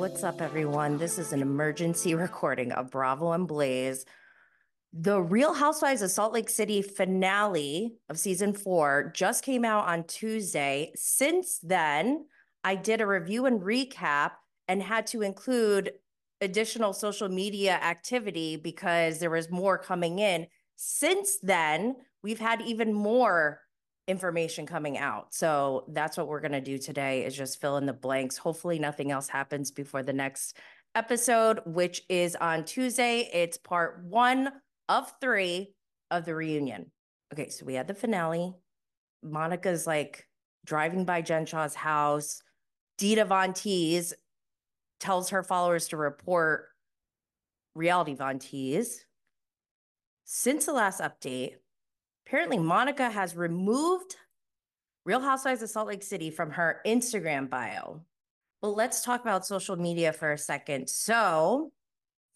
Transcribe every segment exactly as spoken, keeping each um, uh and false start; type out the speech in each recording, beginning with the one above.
What's up, everyone? This is an emergency recording of Bravo and Blaze. The Real Housewives of Salt Lake City finale of season four just came out on Tuesday. Since then, I did a review and recap and had to include additional social media activity because there was more coming in. Since then, we've had even more information coming out. So that's what we're going to do today, is just fill in the blanks. Hopefully nothing else happens before the next episode, which is on Tuesday. It's part one of three of the reunion. Okay, so we had the finale. Monica's like driving by Jen Shah's house. Dita Von Teese tells her followers to report Reality Von Teese. Since the last update, apparently Monica has removed Real Housewives of Salt Lake City from her Instagram bio. Well, let's talk about social media for a second. So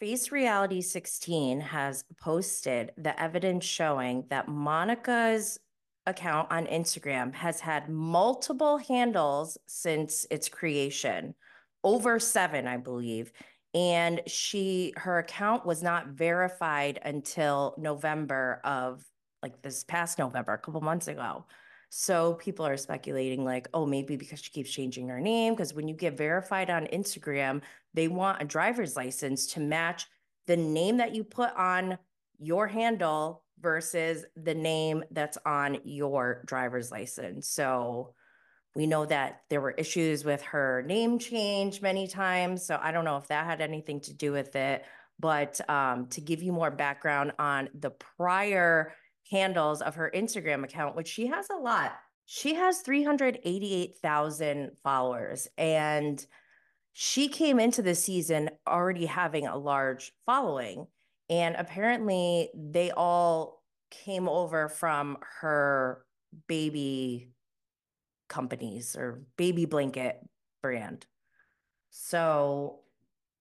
Face Reality sixteen has posted the evidence showing that Monica's account on Instagram has had multiple handles since its creation, over seven, I believe. And she, her account was not verified until November of like this past November, a couple months ago. So people are speculating like, oh, maybe because she keeps changing her name, because when you get verified on Instagram, they want a driver's license to match the name that you put on your handle versus the name that's on your driver's license. So we know that there were issues with her name change many times. So I don't know if that had anything to do with it, but um, to give you more background on the prior handles of her Instagram account, which she has a lot. She has three hundred eighty-eight thousand followers, and she came into the season already having a large following. And apparently they all came over from her baby companies or baby blanket brand. So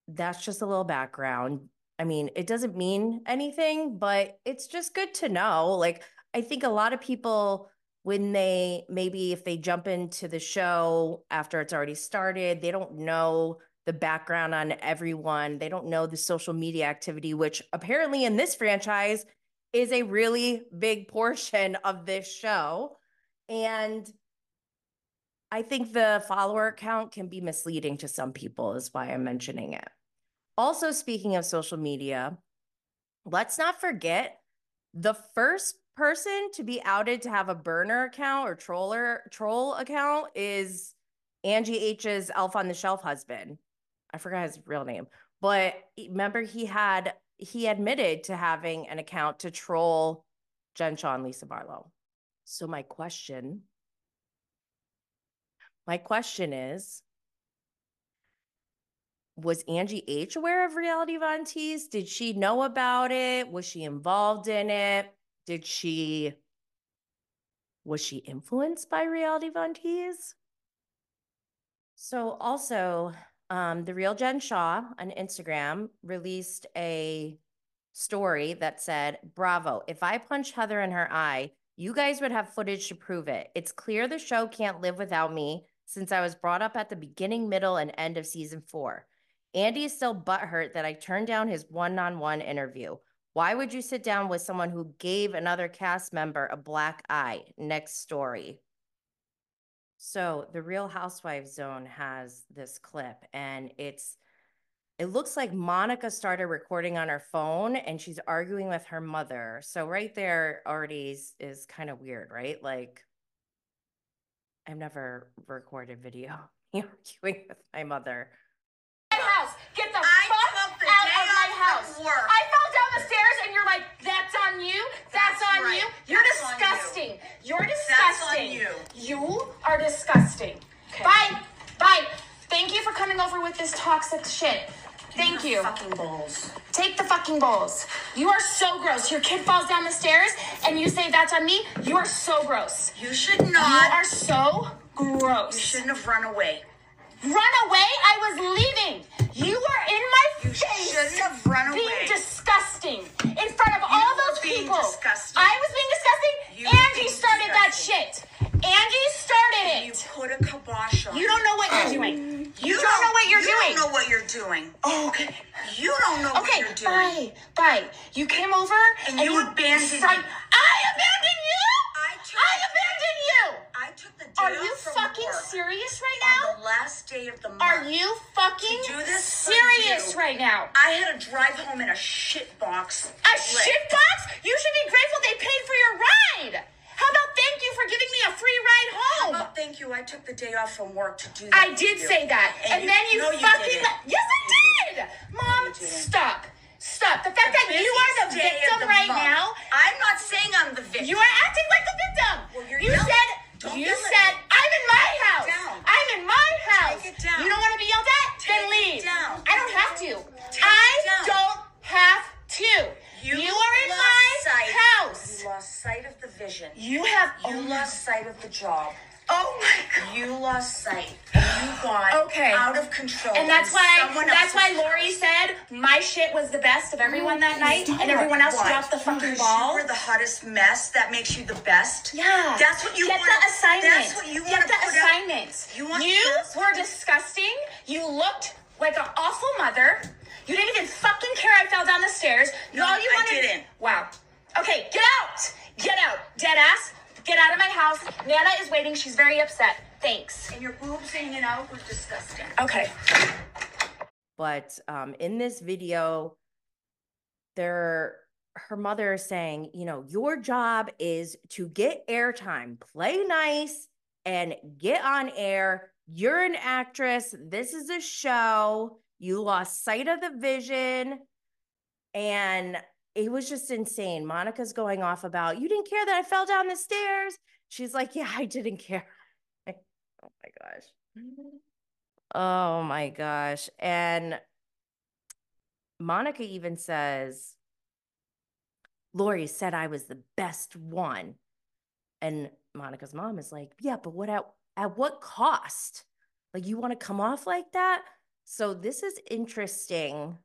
that's just a little background. I mean, it doesn't mean anything, but it's just good to know. Like, I think a lot of people, when they, maybe if they jump into the show after it's already started, they don't know the background on everyone. They don't know the social media activity, which apparently in this franchise is a really big portion of this show. And I think the follower count can be misleading to some people, is why I'm mentioning it. Also, speaking of social media, let's not forget the first person to be outed to have a burner account or troller troll account is Angie H's Elf on the Shelf husband. I forgot his real name, but remember he had he admitted to having an account to troll Jen Shah and Lisa Barlow. So my question, my question is, was Angie H aware of Reality Von Teese? Did she know about it? Was she involved in it? Did she, was she influenced by Reality Von Teese? So also, um, The Real Jen Shah on Instagram released a story that said, "Bravo, if I punch Heather in her eye, you guys would have footage to prove it. It's clear the show can't live without me since I was brought up at the beginning, middle, and end of season four. Andy is still butthurt that I turned down his one-on-one interview. Why would you sit down with someone who gave another cast member a black eye? Next story." So the Real Housewives Zone has this clip, and it's it looks like Monica started recording on her phone, and she's arguing with her mother. So right there already is, is kind of weird, right? Like, I've never recorded video arguing with my mother. House. Get the I fuck the out of my house. Work. I fell down the stairs and you're like, that's on you. That's, that's on right. you. You're that's disgusting. You. You're disgusting. You. you are disgusting. Okay. Bye. Bye. Thank you for coming over with this toxic shit. Thank Take you. The fucking bowls. Take the fucking bowls. You are so gross. Your kid falls down the stairs and you say that's on me. You are so gross. You should not. You are so gross. You shouldn't have run away. Run away? I was leaving. You were in my you face. You shouldn't have run away. Being disgusting in front of you all those people. Disgusting. I was being disgusting. You Angie started disgusting. that shit. Angie started it. You put a kibosh on. You don't know what you're doing. You, you don't, don't know what you're you doing. You don't know what you're Hey, bye. You came over and, and you, you abandoned me. I abandoned you? I, I abandoned you. I took the day off. Are you fucking serious right now? On the last day of the month. Are you fucking do this serious right now? I had to drive home in a shit box. A shit box? You should be grateful they paid for your ride. How about thank you for giving me a free ride home? How about thank you? I took the day off from work to do that. I did say that. And, and you, then you no, fucking... You le- yes, I did! Mom, no, stop. Stop. The fact the that you are the victim the right month. Now... I'm not saying I'm the victim. You are acting like the victim. Well, you're you yelling. said... Don't you said, me. I'm in my Take house. I'm in my house. Take it down. You don't want to be yelled at? Take then leave. It down. I don't have to. Take I don't have to. You, you are in my sight. house. You lost sight of the vision. You have you oh lost sight of the job. Oh my God. You lost sight. You got okay. out of control. And that's why that's why Lori said my shit was the best of everyone that night, and everyone else dropped the fucking ball. You were the hottest mess. That makes you the best. Yeah. That's what you want. Get the assignments. That's what you want. Get the assignments. You were disgusting. You looked like an awful mother. You didn't even fucking care I fell down the stairs. No, all you wanted... I didn't. Wow. Okay, get out. Get out. Dead ass. Get out of my house. Nana is waiting. She's very upset. Thanks. And your boobs hanging out were disgusting. Okay. But um, in this video, there, her mother is saying, you know, your job is to get airtime. Play nice and get on air. You're an actress. This is a show. You lost sight of the vision, and it was just insane. Monica's going off about, you didn't care that I fell down the stairs. She's like, yeah, I didn't care. Like, oh my gosh. Oh my gosh. And Monica even says, Lori said I was the best one. And Monica's mom is like, yeah, but what at, at what cost? Like, you want to come off like that? So this is interesting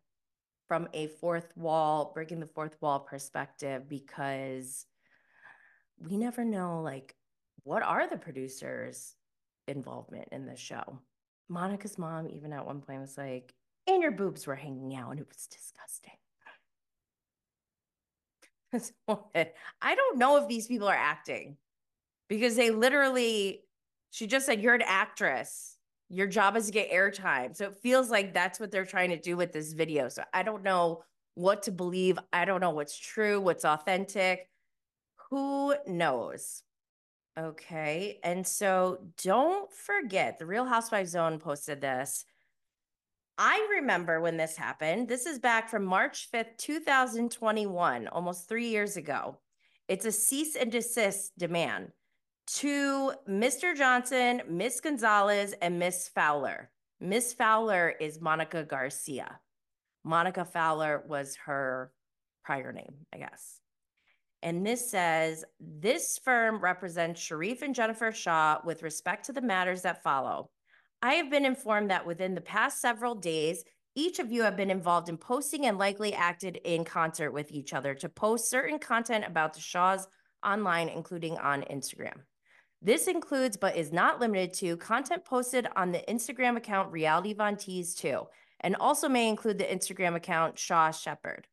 from a fourth wall, breaking the fourth wall perspective, because we never know, like, what are the producers' involvement in the show? Monica's mom, even at one point, was like, and your boobs were hanging out, and it was disgusting. So, I don't know if these people are acting, because they literally, she just said, you're an actress. Your job is to get airtime. So it feels like that's what they're trying to do with this video. So I don't know what to believe. I don't know what's true, what's authentic. Who knows? Okay. And so don't forget, the Real Housewives Zone posted this. I remember when this happened. This is back from March fifth, two thousand twenty-one, almost three years ago. It's a cease and desist demand to Mister Johnson, Miss Gonzalez, and Miss Fowler. Miss Fowler is Monica Garcia. Monica Fowler was her prior name, I guess. And this says, this firm represents Sharif and Jennifer Shah with respect to the matters that follow. I have been informed that within the past several days, each of you have been involved in posting and likely acted in concert with each other to post certain content about the Shahs online, including on Instagram. This includes, but is not limited to, content posted on the Instagram account Reality Von Teese two, and also may include the Instagram account Shah Shepherd,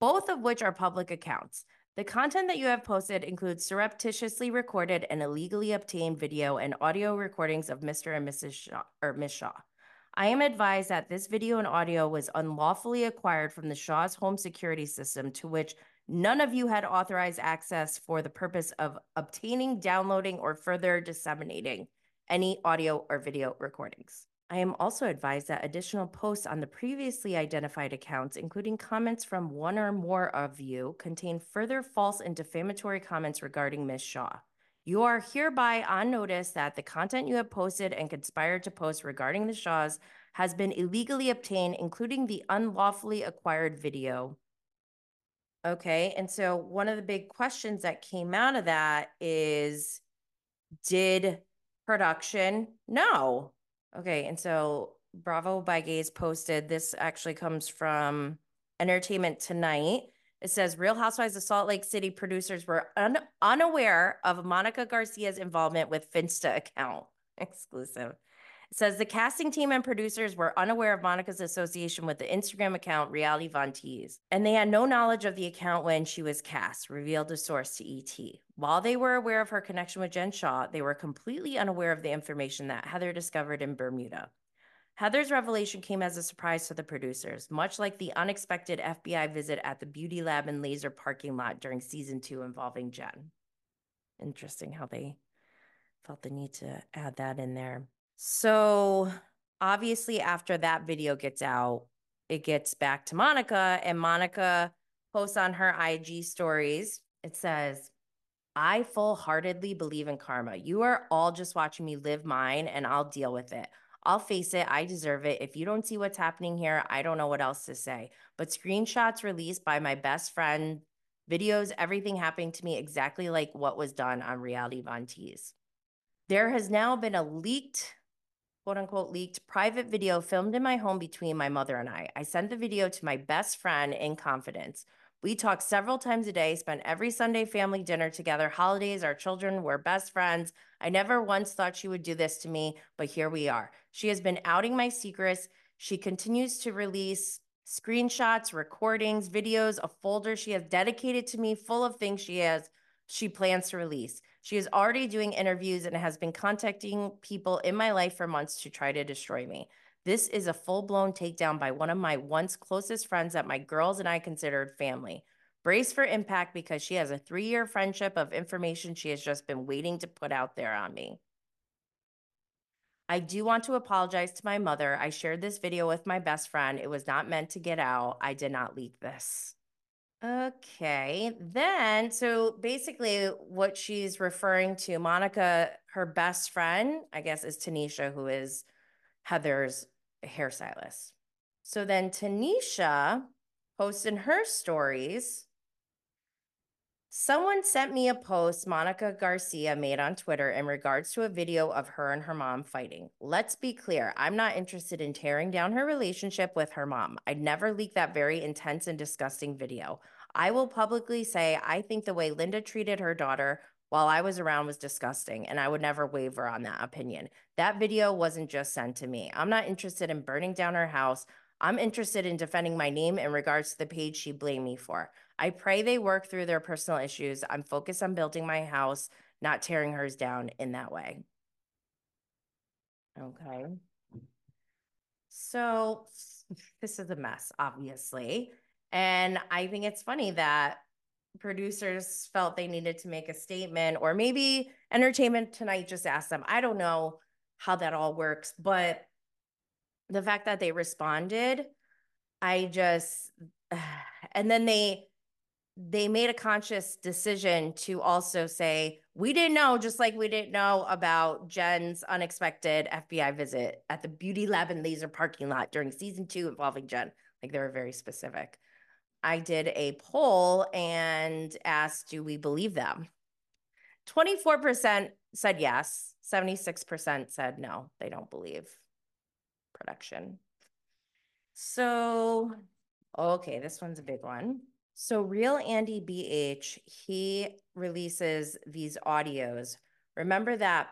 both of which are public accounts. The content that you have posted includes surreptitiously recorded and illegally obtained video and audio recordings of Mister and Missus Shaw, or Miss Shaw. I am advised that this video and audio was unlawfully acquired from the Shaw's home security system, to which none of you had authorized access for the purpose of obtaining, downloading, or further disseminating any audio or video recordings. I am also advised that additional posts on the previously identified accounts, including comments from one or more of you, contain further false and defamatory comments regarding Miz Shaw. You are hereby on notice that the content you have posted and conspired to post regarding the Shaws has been illegally obtained, including the unlawfully acquired video. Okay, and so one of the big questions that came out of that is, did production know? Okay, and so Bravo by Gaze posted, this actually comes from Entertainment Tonight. It says, Real Housewives of Salt Lake City producers were un- unaware of Monica Garcia's involvement with Finsta account. Exclusive. It says the casting team and producers were unaware of Monica's association with the Instagram account Reality Von Teese, and they had no knowledge of the account when she was cast, revealed a source to E T. While they were aware of her connection with Jen Shah, they were completely unaware of the information that Heather discovered in Bermuda. Heather's revelation came as a surprise to the producers, much like the unexpected F B I visit at the beauty lab and laser parking lot during season two involving Jen. Interesting how they felt the need to add that in there. So obviously after that video gets out, it gets back to Monica, and Monica posts on her I G stories. It says, "I full-heartedly believe in karma. You are all just watching me live mine, and I'll deal with it. I'll face it. I deserve it. If you don't see what's happening here, I don't know what else to say. But screenshots released by my best friend, videos, everything happening to me exactly like what was done on Reality Von Teese. There has now been a leaked, quote unquote, leaked private video filmed in my home between my mother and I. I sent the video to my best friend in confidence. We talked several times a day, spent every Sunday family dinner together, holidays, our children were best friends. I never once thought she would do this to me, but here we are. She has been outing my secrets. She continues to release screenshots, recordings, videos, a folder she has dedicated to me full of things she has, she plans to release. She is already doing interviews and has been contacting people in my life for months to try to destroy me. This is a full-blown takedown by one of my once closest friends that my girls and I considered family. Brace for impact because she has a three-year friendship of information she has just been waiting to put out there on me. I do want to apologize to my mother. I shared this video with my best friend. It was not meant to get out. I did not leak this." Okay, then, so basically what she's referring to, Monica, her best friend, I guess, is Tenesha, who is Heather's hairstylist. So then Tenesha posts in her stories, "Someone sent me a post Monica Garcia made on Twitter in regards to a video of her and her mom fighting. Let's be clear, I'm not interested in tearing down her relationship with her mom. I'd never leak that very intense and disgusting video. I will publicly say I think the way Linda treated her daughter while I was around was disgusting, and I would never waver on that opinion. That video wasn't just sent to me. I'm not interested in burning down her house. I'm interested in defending my name in regards to the page she blamed me for. I pray they work through their personal issues. I'm focused on building my house, not tearing hers down in that way." Okay. So this is a mess, obviously. And I think it's funny that producers felt they needed to make a statement, or maybe Entertainment Tonight just asked them. I don't know how that all works, but the fact that they responded, I just, and then they, they made a conscious decision to also say, we didn't know, just like we didn't know about Jen's unexpected F B I visit at the beauty lab and laser parking lot during season two involving Jen. Like, they were very specific. I did a poll and asked, do we believe them? twenty-four percent said yes. seventy-six percent said no, they don't believe production. So, okay, this one's a big one. So Real Andy B H, he releases these audios. Remember that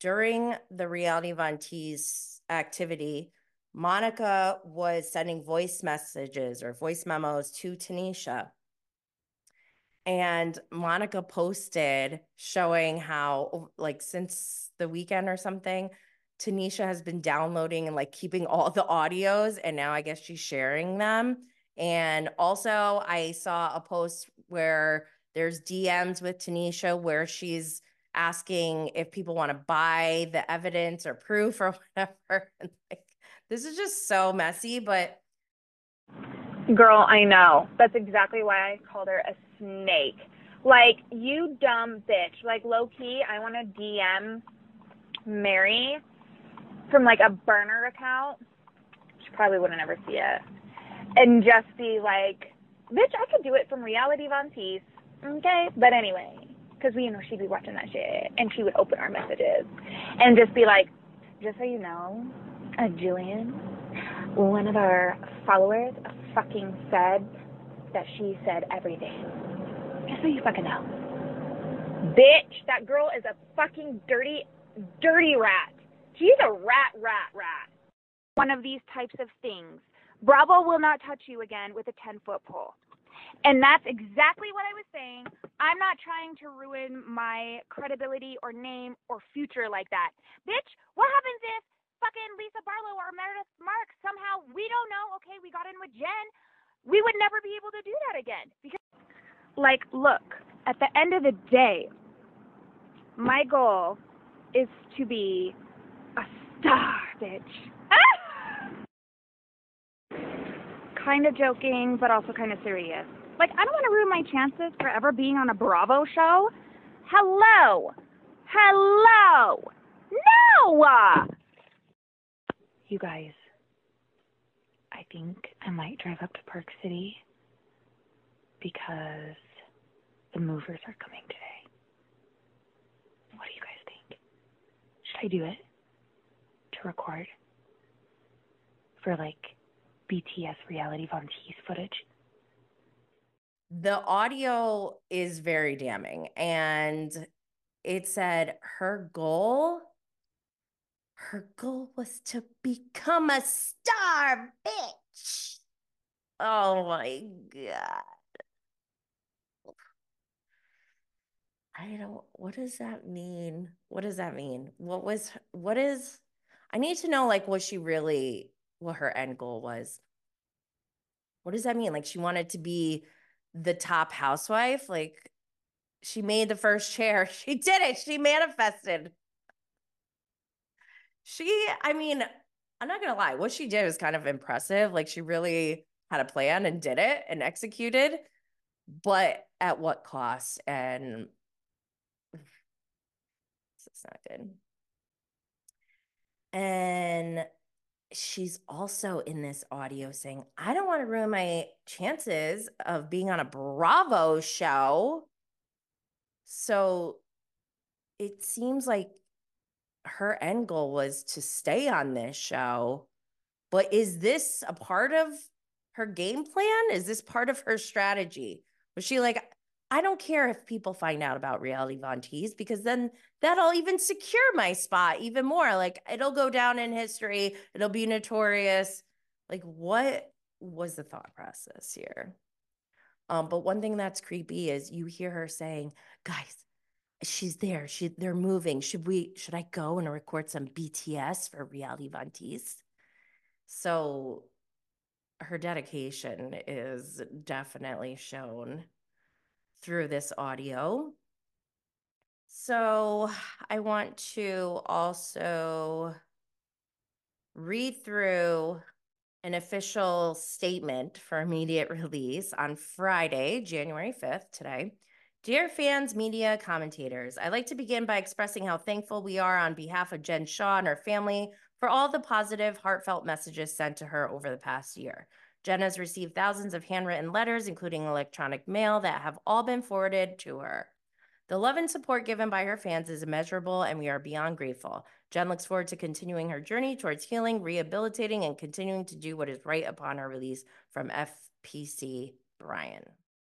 during the Reality Von Teese activity, Monica was sending voice messages or voice memos to Tenesha. And Monica posted showing how, like, since the weekend or something, Tenesha has been downloading and, like, keeping all the audios. And now I guess she's sharing them. And also I saw a post where there's D Ms with Tenesha where she's asking if people want to buy the evidence or proof or whatever. And, like, this is just so messy, but... Girl, I know. That's exactly why I called her a snake. Like, you dumb bitch. Like, low-key, I want to D M Mary from, like, a burner account. She probably wouldn't ever see it. And just be like, bitch, I could do it from Reality Von Teese. Okay? But anyway, because we, you know, she'd be watching that shit, and she would open our messages. And just be like, just so you know... Uh, Julian, one of our followers fucking said that she said everything. Just so you fucking know. Bitch, that girl is a fucking dirty, dirty rat. she's a rat, rat, rat. One of these types of things. Bravo will not touch you again with a ten-foot pole. And that's exactly what I was saying. I'm not trying to ruin my credibility or name or future like that. Bitch, what happens if fucking Lisa Barlow or Meredith Marks somehow, we don't know, okay, we got in with Jen. We would never be able to do that again. Because, like, look, at the end of the day, my goal is to be a star, bitch. Kind of joking, but also kind of serious. Like, I don't want to ruin my chances for ever being on a Bravo show. Hello. Hello. No! You guys, I think I might drive up to Park City because the movers are coming today. What do you guys think? Should I do it? To record? For, like, B T S Reality Von Teese footage? The audio is very damning. And it said her goal, her goal was to become a star, bitch. Oh my God. I don't, what does that mean? What does that mean? What was, what is, I need to know, like, what she really, what her end goal was. What does that mean? Like, she wanted to be the top housewife. Like, she made the first chair. She did it. She manifested. She, I mean, I'm not going to lie. What she did was kind of impressive. Like, she really had a plan and did it and executed, but at what cost? And this is not good. And she's also in this audio saying, I don't want to ruin my chances of being on a Bravo show. So it seems like her end goal was to stay on this show. But is this a part of her game plan? Is this part of her strategy? Was she like, I don't care if people find out about Reality Von Teese, because then that'll even secure my spot even more. Like, it'll go down in history. It'll be notorious. Like, what was the thought process here? Um, but one thing that's creepy is you hear her saying, guys, she's there. She, they're moving. Should we, should I go and record some B T S for Reality Von Teese? So her dedication is definitely shown through this audio. So I want to also read through an official statement for immediate release on Friday, January fifth, today. Dear fans, media, commentators, I'd like to begin by expressing how thankful we are on behalf of Jen Shah and her family for all the positive, heartfelt messages sent to her over the past year. Jen has received thousands of handwritten letters, including electronic mail, that have all been forwarded to her. The love and support given by her fans is immeasurable, and we are beyond grateful. Jen looks forward to continuing her journey towards healing, rehabilitating, and continuing to do what is right upon her release from F P C Bryan.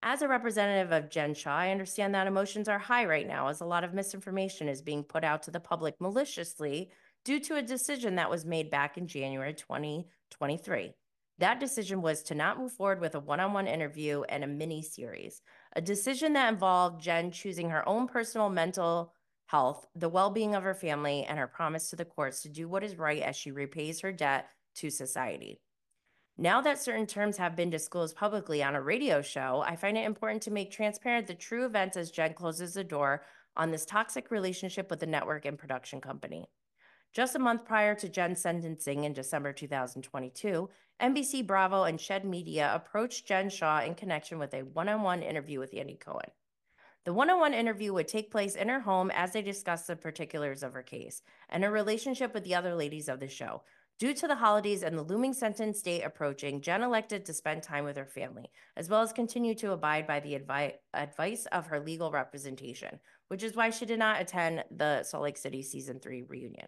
As a representative of Jen Shah, I understand that emotions are high right now, as a lot of misinformation is being put out to the public maliciously due to a decision that was made back in January twenty twenty-three. That decision was to not move forward with a one-on-one interview and a mini-series, a decision that involved Jen choosing her own personal mental health, the well-being of her family, and her promise to the courts to do what is right as she repays her debt to society. Now that certain terms have been disclosed publicly on a radio show, I find it important to make transparent the true events as Jen closes the door on this toxic relationship with the network and production company. Just a month prior to Jen's sentencing in December two thousand twenty-two, N B C, Bravo, and Shed Media approached Jen Shah in connection with a one-on-one interview with Andy Cohen. The one-on-one interview would take place in her home as they discussed the particulars of her case and her relationship with the other ladies of the show. Due to the holidays and the looming sentence date approaching, Jen elected to spend time with her family, as well as continue to abide by the advi- advice of her legal representation, which is why she did not attend the Salt Lake City Season three reunion.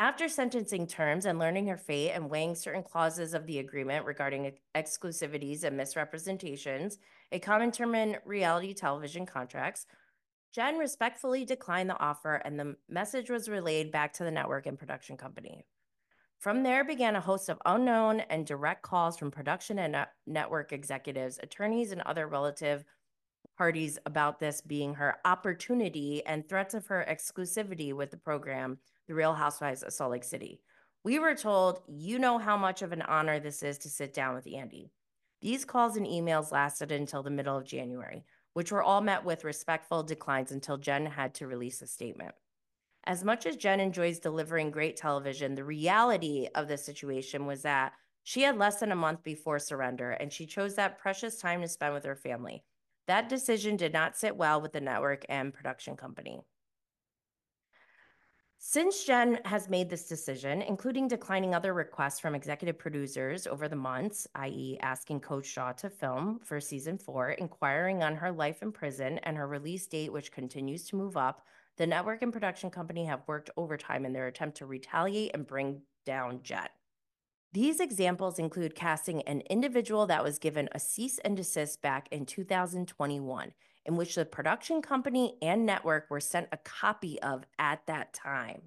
After sentencing terms and learning her fate and weighing certain clauses of the agreement regarding exclusivities and misrepresentations, a common term in reality television contracts, Jen respectfully declined the offer, and the message was relayed back to the network and production company. From there began a host of unknown and direct calls from production and network executives, attorneys, and other relative parties about this being her opportunity and threats of her exclusivity with the program, The Real Housewives of Salt Lake City. We were told, you know how much of an honor this is to sit down with Andy. These calls and emails lasted until the middle of January, which were all met with respectful declines until Jen had to release a statement. As much as Jen enjoys delivering great television, the reality of the situation was that she had less than a month before surrender, and she chose that precious time to spend with her family. That decision did not sit well with the network and production company. Since Jen has made this decision, including declining other requests from executive producers over the months, that is asking Coach Shah to film for season four, inquiring on her life in prison, and her release date, which continues to move up, the network and production company have worked overtime in their attempt to retaliate and bring down Jen. These examples include casting an individual that was given a cease and desist back in two thousand twenty-one, in which the production company and network were sent a copy of at that time,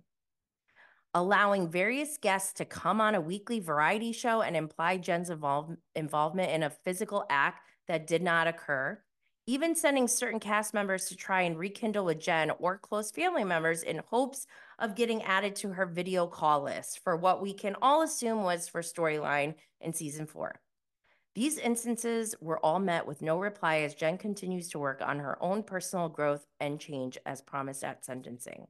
allowing various guests to come on a weekly variety show and imply Jen's involve involvement in a physical act that did not occur, even sending certain cast members to try and rekindle with Jen or close family members in hopes of getting added to her video call list for what we can all assume was for storyline in season four. These instances were all met with no reply as Jen continues to work on her own personal growth and change as promised at sentencing.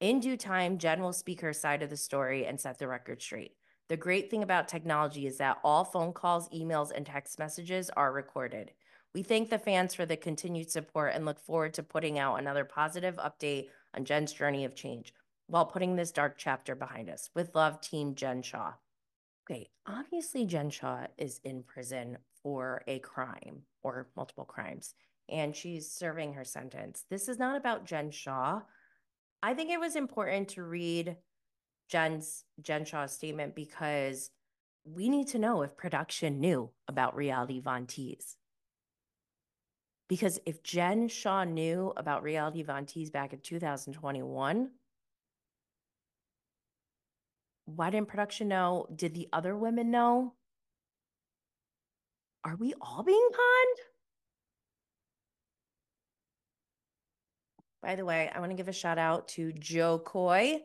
In due time, Jen will speak her side of the story and set the record straight. The great thing about technology is that all phone calls, emails, and text messages are recorded. We thank the fans for the continued support and look forward to putting out another positive update on Jen's journey of change while putting this dark chapter behind us. With love, Team Jen Shah. Okay, obviously Jen Shah is in prison for a crime or multiple crimes, and she's serving her sentence. This is not about Jen Shah. I think it was important to read Jen's Jen Shah's statement because we need to know if production knew about Reality Von Teese. Because if Jen Shah knew about Reality Von Teese back in two thousand twenty-one, why didn't production know? Did the other women know? Are we all being conned? By the way, I want to give a shout out to Joe Coy,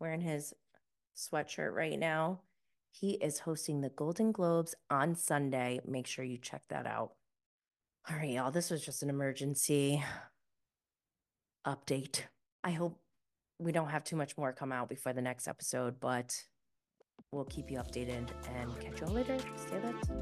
wearing his sweatshirt right now. He is hosting the Golden Globes on Sunday. Make sure you check that out. All right, y'all, this was just an emergency update. I hope we don't have too much more come out before the next episode, but we'll keep you updated and catch you all later. Stay lit.